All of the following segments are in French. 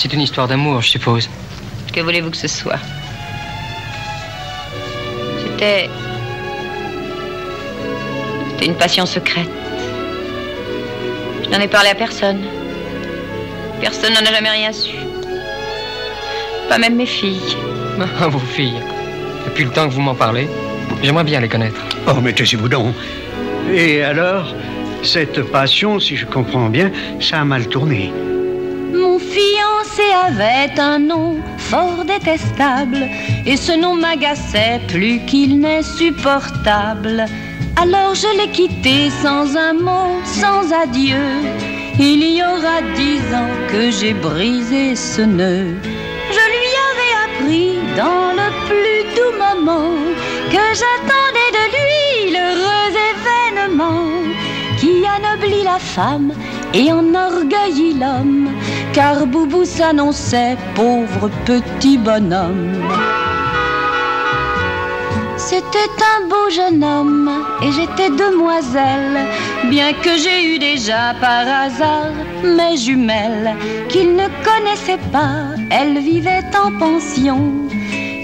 C'est une histoire d'amour, je suppose. Que voulez-vous que ce soit? C'était une passion secrète. Je n'en ai parlé à personne. Personne n'en a jamais rien su. Pas même mes filles. Ah, vos filles. Depuis le temps que vous m'en parlez, j'aimerais bien les connaître. Oh, mais taisez-vous donc. Et alors, cette passion, si je comprends bien, ça a mal tourné. Mon fiancé avait un nom fort détestable, et ce nom m'agaçait plus qu'il n'est supportable. Alors je l'ai quitté sans un mot, sans adieu. Il y aura 10 ans que j'ai brisé ce nœud. Je lui avais appris dans le plus doux moment que j'attendais de lui l'heureux événement qui anoblit la femme et enorgueillit l'homme, car Boubou s'annonçait pauvre petit bonhomme. C'était un beau jeune homme et j'étais demoiselle, bien que j'ai eu déjà par hasard mes jumelles qu'il ne connaissait pas. Elles vivaient en pension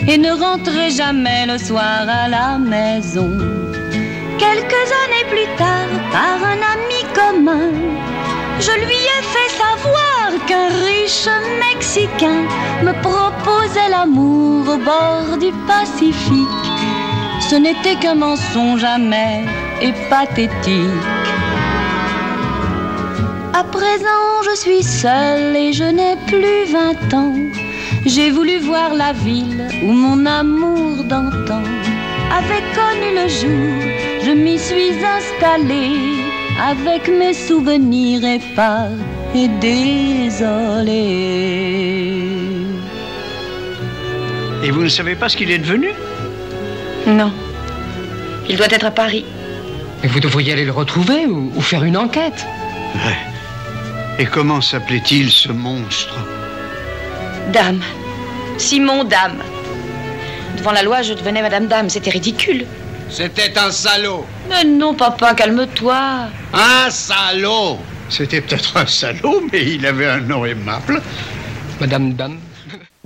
et ne rentraient jamais le soir à la maison. Quelques années plus tard, par un ami commun, je lui ai fait savoir qu'un riche Mexicain me proposait l'amour au bord du Pacifique. Ce n'était qu'un mensonge amer et pathétique. À présent je suis seule et je n'ai plus 20 ans. J'ai voulu voir la ville où mon amour d'antan avait connu le jour. Je m'y suis installée avec mes souvenirs épars et désolée. Et vous ne savez pas ce qu'il est devenu ? Non. Il doit être à Paris. Et vous devriez aller le retrouver ou faire une enquête. Ouais. Et comment s'appelait-il, ce monstre? Dame. Simon Dame. Devant la loi, je devenais Madame Dame. C'était ridicule. C'était un salaud. Mais non, papa, calme-toi. Un salaud. C'était peut-être un salaud, mais il avait un nom aimable. Madame Dame.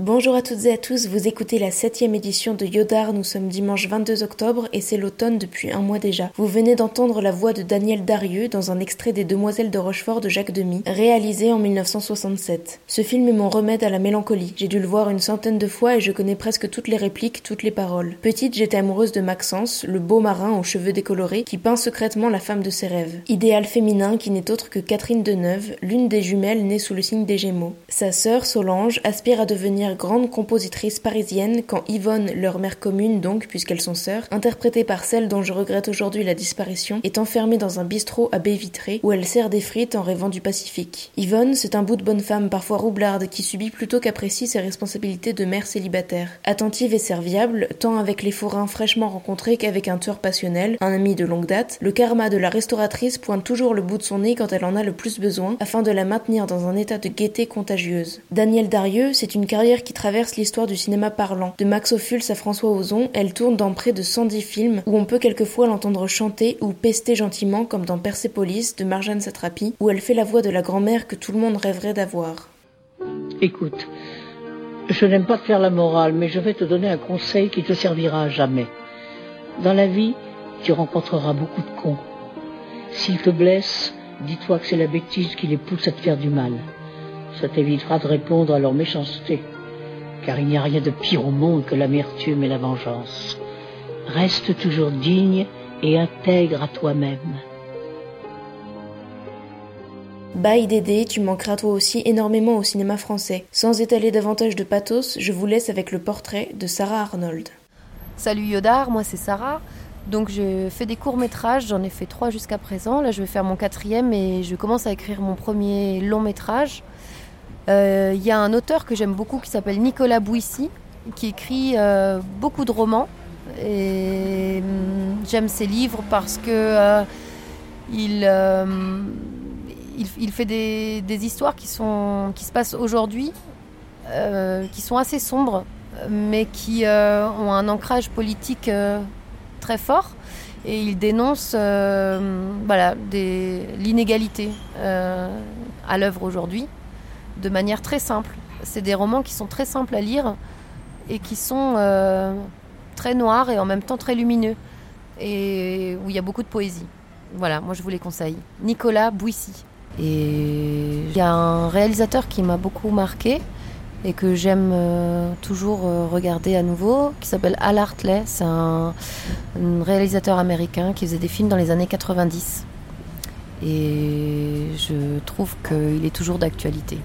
Bonjour à toutes et à tous, vous écoutez la 7ème édition de Yodar, nous sommes dimanche 22 octobre et c'est l'automne depuis un mois déjà. Vous venez d'entendre la voix de Danielle Darrieux dans un extrait des Demoiselles de Rochefort de Jacques Demy, réalisé en 1967. Ce film est mon remède à la mélancolie, j'ai dû le voir une centaine de fois et je connais presque toutes les répliques, toutes les paroles. Petite, j'étais amoureuse de Maxence, le beau marin aux cheveux décolorés qui peint secrètement la femme de ses rêves. Idéal féminin qui n'est autre que Catherine Deneuve, l'une des jumelles née sous le signe des Gémeaux. Sa sœur, Solange, aspire à devenir grande compositrice parisienne quand Yvonne, leur mère commune donc, puisqu'elles sont sœurs, interprétée par celle dont je regrette aujourd'hui la disparition, est enfermée dans un bistrot à baie vitrée où elle sert des frites en rêvant du Pacifique. Yvonne, c'est un bout de bonne femme parfois roublarde qui subit plutôt qu'apprécie ses responsabilités de mère célibataire. Attentive et serviable, tant avec les forains fraîchement rencontrés qu'avec un tueur passionnel, un ami de longue date, le karma de la restauratrice pointe toujours le bout de son nez quand elle en a le plus besoin afin de la maintenir dans un état de gaieté contagieuse. Danielle Darrieux, c'est une carrière qui traverse l'histoire du cinéma parlant. De Max Ophuls à François Ozon, elle tourne dans près de 110 films où on peut quelquefois l'entendre chanter ou pester gentiment comme dans Persépolis de Marjane Satrapi où elle fait la voix de la grand-mère que tout le monde rêverait d'avoir. Écoute, je n'aime pas te faire la morale, mais je vais te donner un conseil qui te servira à jamais. Dans la vie, tu rencontreras beaucoup de cons. S'ils te blessent, dis-toi que c'est la bêtise qui les pousse à te faire du mal. Ça t'évitera de répondre à leur méchanceté. Car il n'y a rien de pire au monde que l'amertume et la vengeance. Reste toujours digne et intègre à toi-même. Bye Dédé, tu manqueras toi aussi énormément au cinéma français. Sans étaler davantage de pathos, je vous laisse avec le portrait de Sarah Arnold. Salut Yodar, moi c'est Sarah. Donc je fais des courts-métrages, j'en ai fait 3 jusqu'à présent. Là je vais faire mon 4e et je commence à écrire mon premier long-métrage. Y a un auteur que j'aime beaucoup qui s'appelle Nicolas Bouyssié, qui écrit beaucoup de romans. Et j'aime ses livres parce que il fait des histoires qui se passent aujourd'hui, qui sont assez sombres, mais qui ont un ancrage politique très fort. Et il dénonce l'inégalité à l'œuvre aujourd'hui, de manière très simple. c'est des romans qui sont très simples à lire et qui sont très noirs et en même temps très lumineux et où il y a beaucoup de poésie. Voilà, moi je vous les conseille. Nicolas Bouyssié. Et il y a un réalisateur qui m'a beaucoup marquée et que j'aime toujours regarder à nouveau, qui s'appelle Hal Hartley. C'est un réalisateur américain qui faisait des films dans les années 90. Et je trouve qu'il est toujours d'actualité.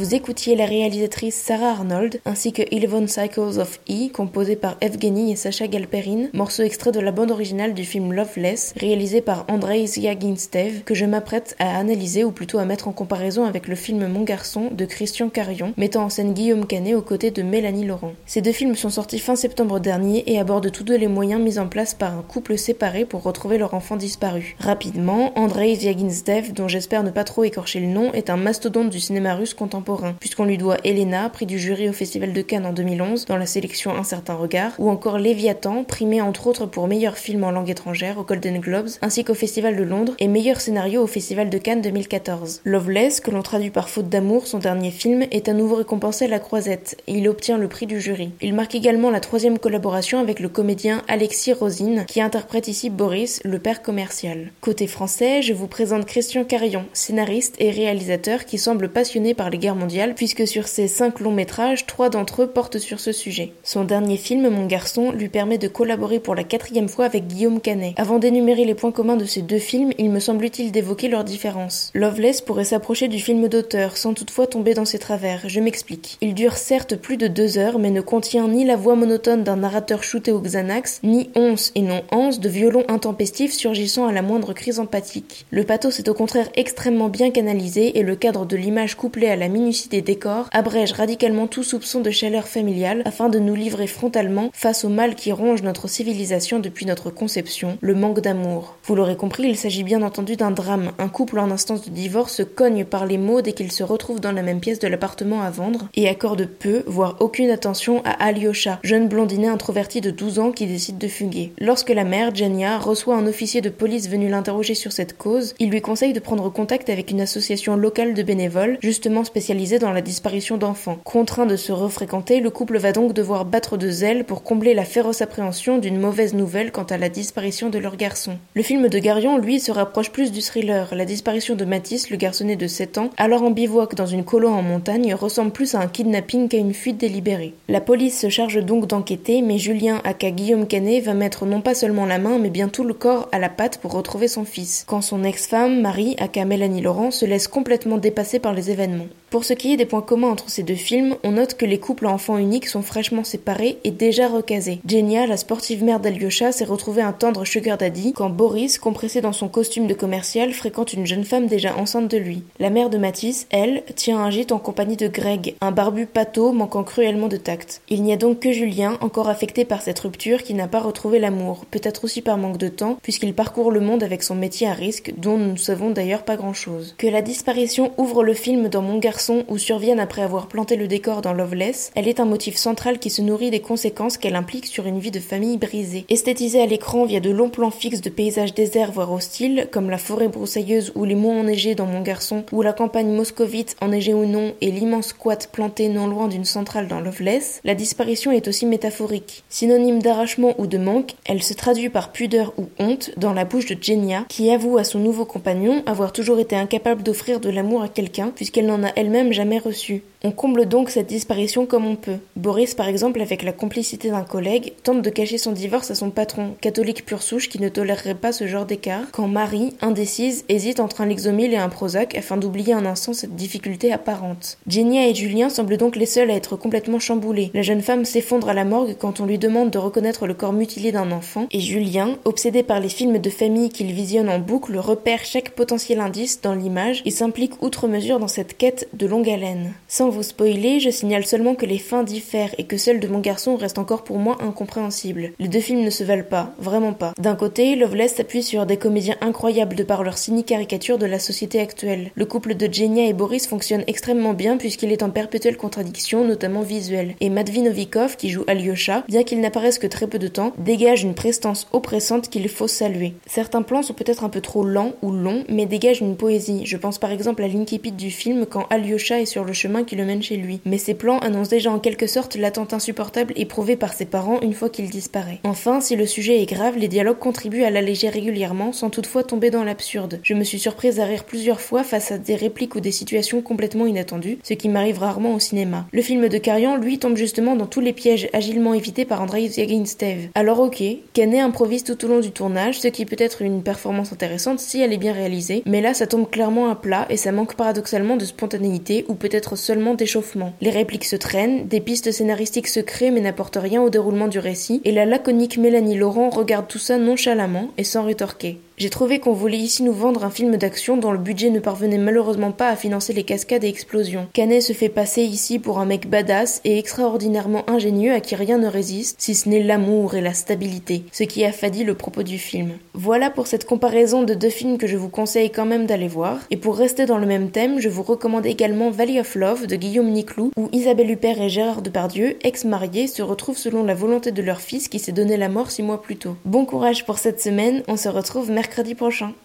Vous écoutiez la réalisatrice Sarah Arnold ainsi que 11 Cycles of E, composé par Evgeny et Sacha Galperin, morceau extrait de la bande originale du film Loveless, réalisé par Andrei Zvyagintsev, que je m'apprête à analyser ou plutôt à mettre en comparaison avec le film Mon Garçon de Christian Carion, mettant en scène Guillaume Canet aux côtés de Mélanie Laurent. Ces deux films sont sortis fin septembre dernier et abordent tous deux les moyens mis en place par un couple séparé pour retrouver leur enfant disparu. Rapidement, Andrei Zvyagintsev, dont j'espère ne pas trop écorcher le nom, est un mastodonte du cinéma russe contemporain, puisqu'on lui doit Elena, prix du jury au Festival de Cannes en 2011, dans la sélection Un certain regard, ou encore Léviathan, primé entre autres pour meilleur film en langue étrangère aux Golden Globes, ainsi qu'au Festival de Londres, et meilleur scénario au Festival de Cannes 2014. Loveless, que l'on traduit par Faute d'amour, son dernier film, est à nouveau récompensé à la Croisette, et il obtient le prix du jury. Il marque également la troisième collaboration avec le comédien Alexis Rosine, qui interprète ici Boris, le père commercial. Côté français, je vous présente Christian Carion, scénariste et réalisateur qui semble passionné par les guerres mondiale, puisque sur ses 5 longs métrages, 3 d'entre eux portent sur ce sujet. Son dernier film, Mon Garçon, lui permet de collaborer pour la 4e fois avec Guillaume Canet. Avant d'énumérer les points communs de ces deux films, il me semble utile d'évoquer leurs différences. Loveless pourrait s'approcher du film d'auteur, sans toutefois tomber dans ses travers, je m'explique. Il dure certes plus de 2 heures, mais ne contient ni la voix monotone d'un narrateur shooté au Xanax, ni once et non anse de violons intempestifs surgissant à la moindre crise empathique. Le pathos est au contraire extrêmement bien canalisé, et le cadre de l'image couplé à la minutie des décors abrège radicalement tout soupçon de chaleur familiale afin de nous livrer frontalement face au mal qui ronge notre civilisation depuis notre conception, le manque d'amour. Vous l'aurez compris, il s'agit bien entendu d'un drame. Un couple en instance de divorce se cogne par les mots dès qu'il se retrouve dans la même pièce de l'appartement à vendre et accorde peu, voire aucune attention à Alyosha, jeune blondinet introverti de 12 ans qui décide de fuguer. Lorsque la mère, Jenia, reçoit un officier de police venu l'interroger sur cette cause, il lui conseille de prendre contact avec une association locale de bénévoles, justement spécialisé dans la disparition d'enfants. Contraint de se refréquenter, le couple va donc devoir battre de zèle pour combler la féroce appréhension d'une mauvaise nouvelle quant à la disparition de leur garçon. Le film de Carion, lui, se rapproche plus du thriller. La disparition de Matisse, le garçonnet de 7 ans, alors en bivouac dans une colo en montagne, ressemble plus à un kidnapping qu'à une fuite délibérée. La police se charge donc d'enquêter, mais Julien, aka Guillaume Canet, va mettre non pas seulement la main, mais bien tout le corps à la patte pour retrouver son fils. Quand son ex-femme, Marie, aka Mélanie Laurent, se laisse complètement dépasser par les événements. Pour ce qui est des points communs entre ces deux films, on note que les couples à enfants uniques sont fraîchement séparés et déjà recasés. Jenia, la sportive mère d'Alyosha, s'est retrouvée un tendre sugar daddy quand Boris, compressé dans son costume de commercial, fréquente une jeune femme déjà enceinte de lui. La mère de Matisse, elle, tient un gîte en compagnie de Greg, un barbu pâteau manquant cruellement de tact. Il n'y a donc que Julien, encore affecté par cette rupture, qui n'a pas retrouvé l'amour, peut-être aussi par manque de temps, puisqu'il parcourt le monde avec son métier à risque, dont nous ne savons d'ailleurs pas grand-chose. Que la disparition ouvre le film dans Mon Garçon, où surviennent après avoir planté le décor dans Loveless, elle est un motif central qui se nourrit des conséquences qu'elle implique sur une vie de famille brisée. Esthétisée à l'écran via de longs plans fixes de paysages déserts voire hostiles, comme la forêt broussailleuse ou les monts enneigés dans Mon Garçon, ou la campagne moscovite enneigée ou non et l'immense squat planté non loin d'une centrale dans Loveless, la disparition est aussi métaphorique. Synonyme d'arrachement ou de manque, elle se traduit par pudeur ou honte dans la bouche de Jenia, qui avoue à son nouveau compagnon avoir toujours été incapable d'offrir de l'amour à quelqu'un puisqu'elle n'en a elle-même jamais reçue. On comble donc cette disparition comme on peut. Boris, par exemple, avec la complicité d'un collègue, tente de cacher son divorce à son patron, catholique pure souche qui ne tolérerait pas ce genre d'écart, quand Marie, indécise, hésite entre un Lexomil et un Prozac afin d'oublier un instant cette difficulté apparente. Jenia et Julien semblent donc les seuls à être complètement chamboulés. La jeune femme s'effondre à la morgue quand on lui demande de reconnaître le corps mutilé d'un enfant, et Julien, obsédé par les films de famille qu'il visionne en boucle, repère chaque potentiel indice dans l'image et s'implique outre mesure dans cette quête de longue haleine. Sans sans vous spoiler, je signale seulement que les fins diffèrent et que celle de Mon Garçon reste encore pour moi incompréhensible. Les deux films ne se valent pas, vraiment pas. D'un côté, Loveless s'appuie sur des comédiens incroyables de par leur cynique caricature de la société actuelle. Le couple de Jenia et Boris fonctionne extrêmement bien puisqu'il est en perpétuelle contradiction, notamment visuelle. Et Matvey Novikov, qui joue Alyosha, bien qu'il n'apparaisse que très peu de temps, dégage une prestance oppressante qu'il faut saluer. Certains plans sont peut-être un peu trop lents ou longs, mais dégagent une poésie. Je pense par exemple à l'incipit du film quand Alyosha est sur le chemin qui le mène chez lui. Mais ces plans annoncent déjà en quelque sorte l'attente insupportable éprouvée par ses parents une fois qu'il disparaît. Enfin, si le sujet est grave, les dialogues contribuent à l'alléger régulièrement, sans toutefois tomber dans l'absurde. Je me suis surprise à rire plusieurs fois face à des répliques ou des situations complètement inattendues, ce qui m'arrive rarement au cinéma. Le film de Carion, lui, tombe justement dans tous les pièges agilement évités par Andrei Zvyagintsev. Alors ok, Canet improvise tout au long du tournage, ce qui peut être une performance intéressante si elle est bien réalisée, mais là ça tombe clairement à plat et ça manque paradoxalement de spontanéité ou peut-être seulement d'échauffement. Les répliques se traînent, des pistes scénaristiques se créent mais n'apportent rien au déroulement du récit, et la laconique Mélanie Laurent regarde tout ça nonchalamment et sans rétorquer. J'ai trouvé qu'on voulait ici nous vendre un film d'action dont le budget ne parvenait malheureusement pas à financer les cascades et explosions. Canet se fait passer ici pour un mec badass et extraordinairement ingénieux à qui rien ne résiste, si ce n'est l'amour et la stabilité, ce qui affadit le propos du film. Voilà pour cette comparaison de deux films que je vous conseille quand même d'aller voir, et pour rester dans le même thème, je vous recommande également Valley of Love de Guillaume Nicloux, où Isabelle Huppert et Gérard Depardieu, ex-mariés, se retrouvent selon la volonté de leur fils qui s'est donné la mort 6 mois plus tôt. Bon courage pour cette semaine, on se retrouve mercredi prochain.